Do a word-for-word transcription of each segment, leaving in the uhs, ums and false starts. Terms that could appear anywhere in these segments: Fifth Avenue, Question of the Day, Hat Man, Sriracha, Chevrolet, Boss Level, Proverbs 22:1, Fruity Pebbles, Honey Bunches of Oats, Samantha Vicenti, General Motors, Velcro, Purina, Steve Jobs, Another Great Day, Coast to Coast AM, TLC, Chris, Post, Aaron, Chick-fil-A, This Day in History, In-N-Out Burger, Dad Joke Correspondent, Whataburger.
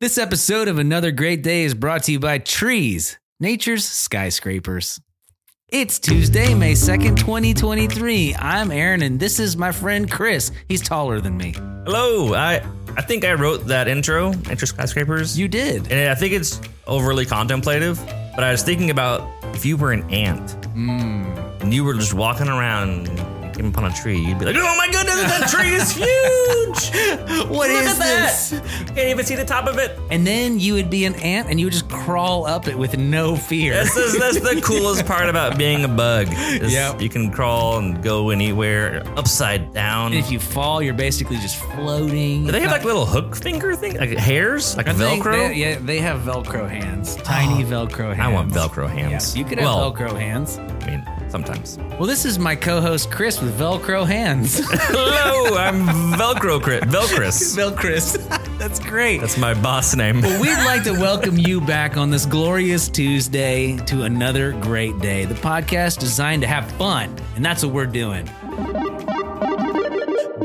This episode of Another Great Day is brought to you by Trees, Nature's Skyscrapers. It's Tuesday, May second, twenty twenty-three. I'm Aaron, and this is my friend Chris. He's taller than me. Hello. I I think I wrote that intro, Nature's Skyscrapers. You did. And I think it's overly contemplative, but I was thinking about if you were an ant mm. and you were just walking around and came upon a tree, you'd be like, oh my goodness, that tree is huge. What Look is this? That. Can't even see the top of it. And then you would be an ant and you would just crawl up it with no fear. That's, that's, that's the coolest part about being a bug. Yep. You can crawl and go anywhere upside down. And if you fall, you're basically just floating. Do they have like little hook finger thing? Like hairs? Like I Velcro? They, yeah, they have Velcro hands. Tiny oh, Velcro hands. I want Velcro hands. Yeah, you could have well, Velcro hands. I mean, sometimes. Well, this is my co-host Chris with Velcro hands. Hello, I'm Velcro Chris. Velcris. Velcris. That's great. That's my boss name. Well, we'd like to welcome you back on this glorious Tuesday to Another Great Day, the podcast designed to have fun, and that's what we're doing.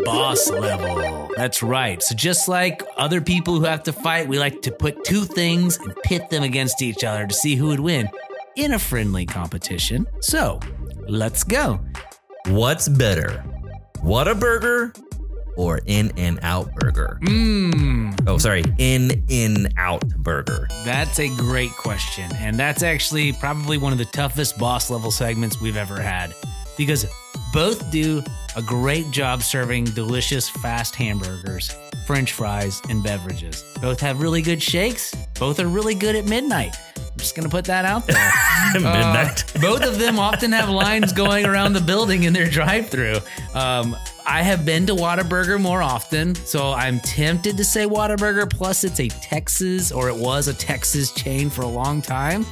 Boss level. That's right. So just like other people who have to fight, we like to put two things and pit them against each other to see who would win in a friendly competition. So let's go. What's better? Whataburger or In-N-Out Burger? Mmm. Oh, sorry. In-N-Out Burger. That's a great question. And that's actually probably one of the toughest boss level segments we've ever had, because both do a great job serving delicious fast hamburgers, French fries, and beverages. Both have really good shakes. Both are really good at midnight. I'm just going to put that out there. Midnight. Uh, both of them often have lines going around the building in their drive-thru. Um, I have been to Whataburger more often, so I'm tempted to say Whataburger. Plus, it's a Texas, or it was a Texas chain for a long time.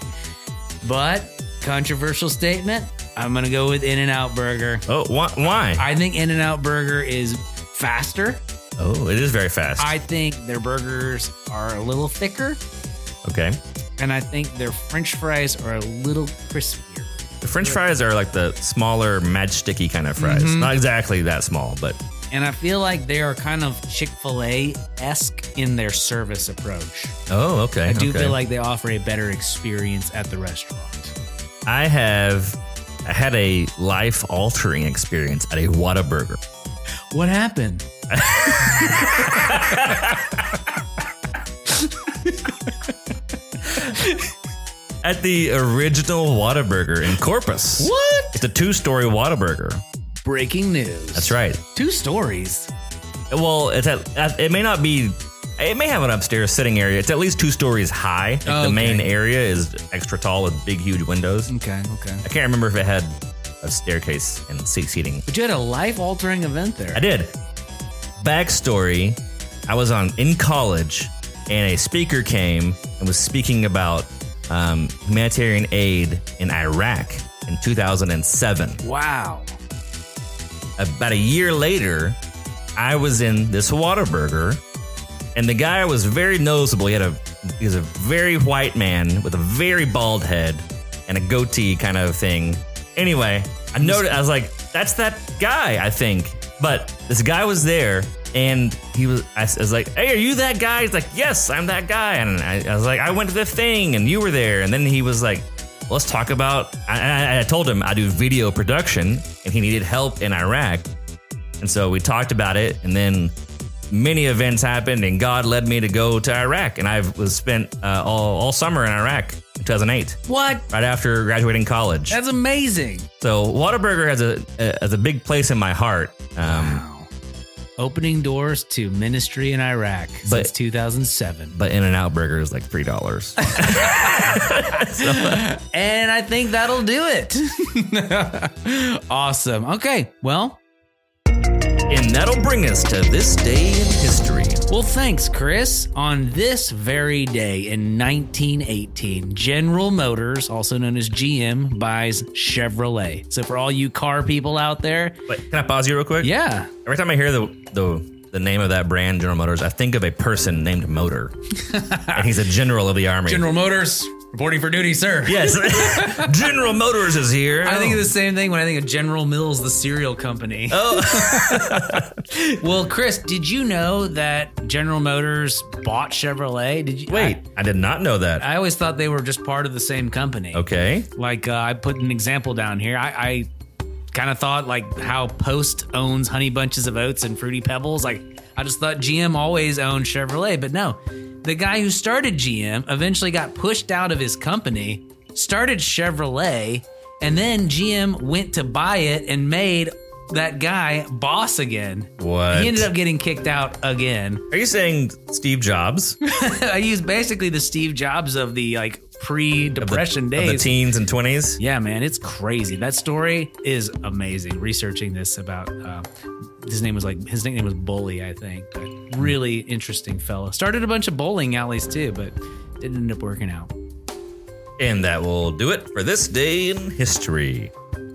But controversial statement, I'm going to go with In-N-Out Burger. Oh, wh- why? I think In-N-Out Burger is faster. Oh, it is very fast. I think their burgers are a little thicker. Okay. And I think their French fries are a little crispier. The French fries are like the smaller, matchsticky kind of fries. Mm-hmm. Not exactly that small, but... And I feel like they are kind of Chick-fil-A-esque in their service approach. Oh, okay. I do okay. feel like they offer a better experience at the restaurant. I have I had a life-altering experience at a Whataburger. What happened? At the original Whataburger in Corpus. What? It's a two-story Whataburger. Breaking news. That's right. Two stories? Well, it's at, it may not be... It may have an upstairs sitting area. It's at least two stories high. Like oh, the main okay. area is extra tall with big, huge windows. Okay, okay. I can't remember if it had a staircase and seating. But you had a life-altering event there. I did. Backstory, I was on in college, and a speaker came and was speaking about um, humanitarian aid in Iraq in two thousand seven. Wow. About a year later, I was in this Whataburger, and the guy was very noticeable. He had a he was a very white man with a very bald head and a goatee kind of thing. Anyway, I noticed, I was like, that's that guy, I think. But this guy was there, and he was, I was like, hey, are you that guy? He's like, yes, I'm that guy. And I, I was like, I went to the thing and you were there. And then he was like, let's talk about, I, I, I told him I do video production and he needed help in Iraq. And so we talked about it, and then many events happened and God led me to go to Iraq. And I was spent uh, all, all summer in Iraq. two thousand eight. What? Right after graduating college. That's amazing. So Whataburger has a, a has a big place in my heart. Um, wow. Opening doors to ministry in Iraq but, since two thousand seven. But In-N-Out Burger is like three dollars. so, uh, and I think that'll do it. Awesome. Okay, well. And that'll bring us to this day in history. Well, thanks, Chris. On this very day in nineteen eighteen, General Motors, also known as G M, buys Chevrolet. So for all you car people out there... Wait, can I pause you real quick? Yeah. Every time I hear the the, the name of that brand, General Motors, I think of a person named Motor. And he's a general of the army. General Motors. Reporting for duty, sir. Yes. General Motors is here. I think of the same thing when I think of General Mills, the cereal company. Oh. Well, Chris, did you know that General Motors bought Chevrolet? Did you? Wait, I, I did not know that. I always thought they were just part of the same company. Okay. Like uh, I put an example down here. I... I kind of thought like how Post owns Honey Bunches of Oats and Fruity Pebbles. Like I just thought G M always owned Chevrolet, but no. The guy who started G M eventually got pushed out of his company, started Chevrolet, and then G M went to buy it and made that guy boss again. What? He ended up getting kicked out again. Are you saying Steve Jobs? He's basically the Steve Jobs of the like pre-depression of the, days. Of the teens and twenties? Yeah, man, it's crazy. That story is amazing. Researching this about, uh, his name was like, his nickname was Bully, I think. But really interesting fella. Started a bunch of bowling alleys too, but didn't end up working out. And that will do it for This Day in History.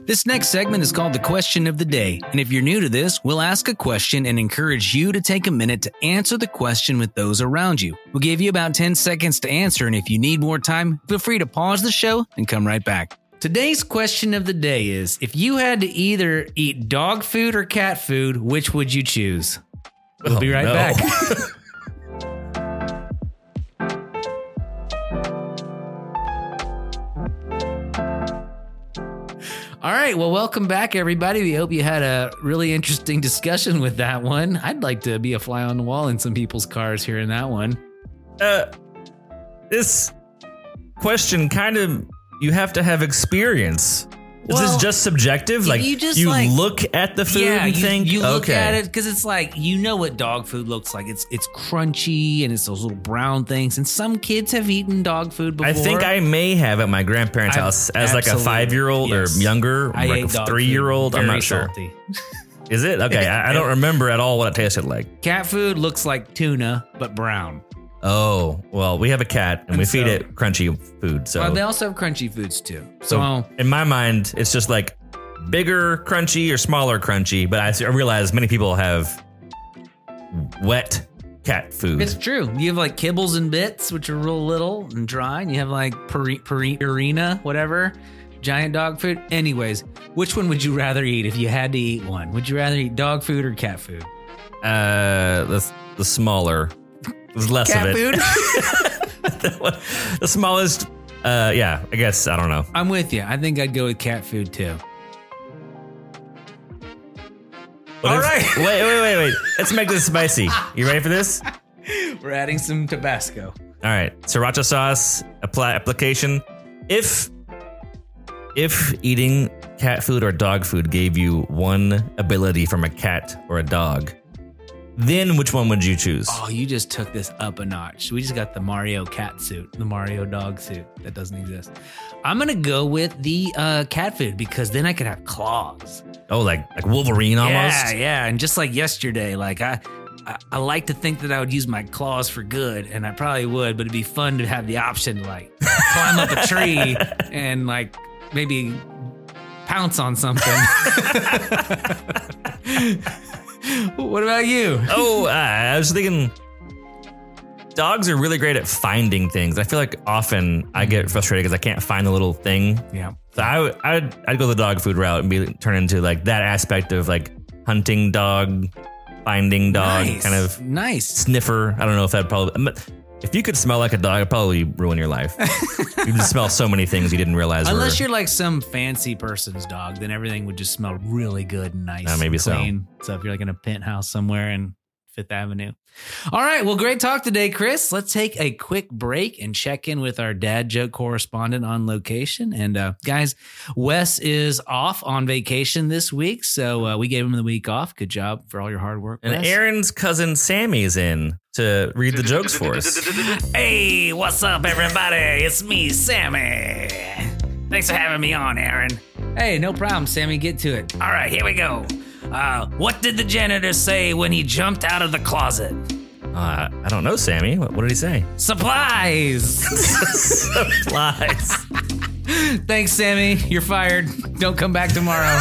This next segment is called the Question of the Day, and if you're new to this, we'll ask a question and encourage you to take a minute to answer the question with those around you. We'll give you about ten seconds to answer, and if you need more time, feel free to pause the show and come right back. Today's question of the day is, if you had to either eat dog food or cat food, which would you choose? We'll oh, be right no. back. All right, well, welcome back, everybody. We hope you had a really interesting discussion with that one. I'd like to be a fly on the wall in some people's cars hearing that one. Uh, this question kind of, you have to have experience. Well, is this just subjective? Like, you, just, you like, look at the food yeah, and you, think, you look okay. at it, because it's like, you know what dog food looks like. It's it's crunchy, and it's those little brown things, and some kids have eaten dog food before. I think I may have at my grandparents' I've, house as like a five-year-old yes. or younger, I like a three-year-old. I'm not sure. Salty. Is it? Okay, I, I don't remember at all what it tasted like. Cat food looks like tuna, but brown. Oh, well, we have a cat and, and we so, feed it crunchy food. So well, they also have crunchy foods, too. So, so in my mind, it's just like bigger crunchy or smaller crunchy. But I realize many people have wet cat food. It's true. You have like kibbles and bits, which are real little and dry. And you have like purina, peri- peri- whatever, giant dog food. Anyways, which one would you rather eat if you had to eat one? Would you rather eat dog food or cat food? Uh, the, the smaller. There's less cat of it. Cat food? the, the smallest. Uh, yeah, I guess. I don't know. I'm with you. I think I'd go with cat food, too. What All if, right. Wait, wait, wait, wait. Let's make this spicy. You ready for this? We're adding some Tabasco. All right. Sriracha sauce apply, application. If, if eating cat food or dog food gave you one ability from a cat or a dog, then which one would you choose? Oh, you just took this up a notch. We just got the Mario cat suit, the Mario dog suit that doesn't exist. I'm going to go with the uh, cat food because then I could have claws. Oh, like like Wolverine almost? Yeah, yeah. And just like yesterday, like I, I, I like to think that I would use my claws for good, and I probably would, but it'd be fun to have the option to like climb up a tree and like maybe pounce on something. What about you? Oh, uh, I was thinking dogs are really great at finding things. I feel like often I get frustrated because I can't find the little thing. Yeah. So I would, I'd, I'd go the dog food route and be turn into like that aspect of like hunting dog, finding dog, nice. kind of nice sniffer. I don't know if that'd probably... If you could smell like a dog, it'd probably ruin your life. You would smell so many things you didn't realize. Unless were, you're like some fancy person's dog, then everything would just smell really good and nice. Uh, maybe and clean. So. So if you're like in a penthouse somewhere in Fifth Avenue. All right. Well, great talk today, Chris. Let's take a quick break and check in with our dad joke correspondent on location. And uh, guys, Wes is off on vacation this week. So uh, we gave him the week off. Good job for all your hard work, Wes. And Aaron's cousin Sammy's in to read the jokes for us. Hey, what's up, everybody? It's me, Sammy. Thanks for having me on, Aaron. Hey, no problem, Sammy. Get to it. All right, here we go. Uh, what did the janitor say when he jumped out of the closet? Uh, I don't know, Sammy. What, what did he say? Supplies. Supplies. Thanks, Sammy. You're fired. Don't come back tomorrow.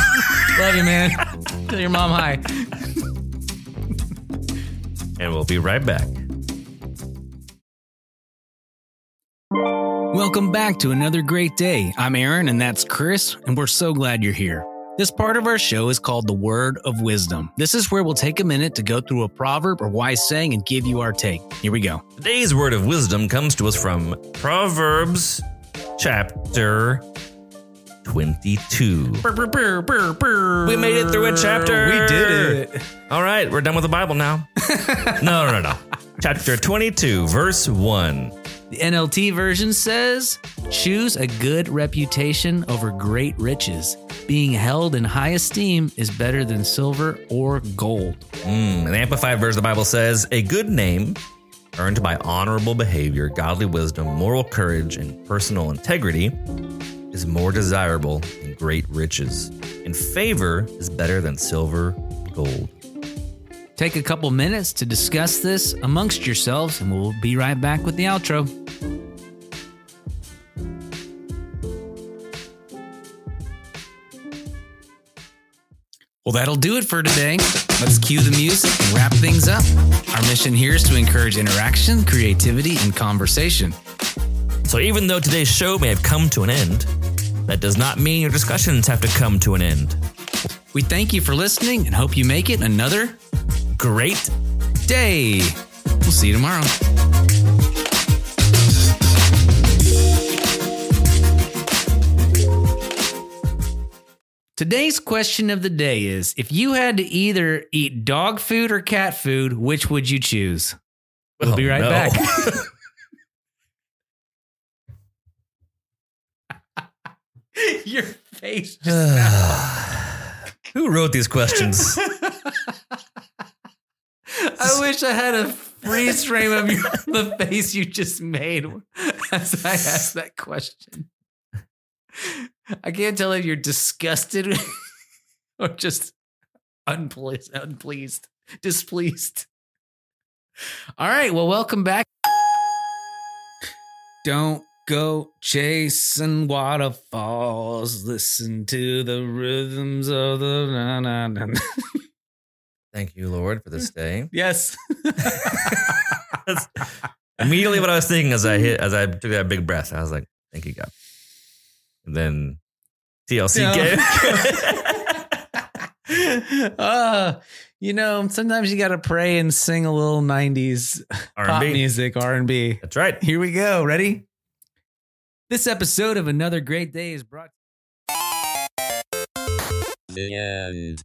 Love you, man. Tell your mom hi. And we'll be right back. Welcome back to Another Great Day. I'm Aaron and that's Chris, and we're so glad you're here. This part of our show is called the Word of Wisdom. This is where we'll take a minute to go through a proverb or wise saying and give you our take. Here we go. Today's Word of Wisdom comes to us from Proverbs chapter twenty-two. Burr, burr, burr, burr, burr. We made it through a chapter. We did it. All right, we're done with the Bible now. No, no, no, no. Chapter twenty-two, verse one. The N L T version says, choose a good reputation over great riches. Being held in high esteem is better than silver or gold. Mm, an amplified version of the Bible says, a good name earned by honorable behavior, godly wisdom, moral courage, and personal integrity is more desirable than great riches, and favor is better than silver or gold. Take a couple minutes to discuss this amongst yourselves, and we'll be right back with the outro. Well, that'll do it for today. Let's cue the music and wrap things up. Our mission here is to encourage interaction, creativity, and conversation. So even though today's show may have come to an end, that does not mean your discussions have to come to an end. We thank you for listening and hope you make it another great day. We'll see you tomorrow. Today's question of the day is, if you had to either eat dog food or cat food, which would you choose? We'll oh, be right no. back. Your face just Who wrote these questions? I wish I had a freeze frame of your, the face you just made as I asked that question. I can't tell if you're disgusted or just unpleased, unpleased, displeased. All right. Well, welcome back. Don't go chasing waterfalls. Listen to the rhythms of the na na na. Thank you, Lord, for this day. Yes. Immediately what I was thinking as I hit, as I took that big breath, I was like, thank you, God. And then T L C no. game. uh, you know, sometimes you got to pray and sing a little nineties R and B. Pop music, R and B. That's right. Here we go. Ready? This episode of Another Great Day is brought to you. The end.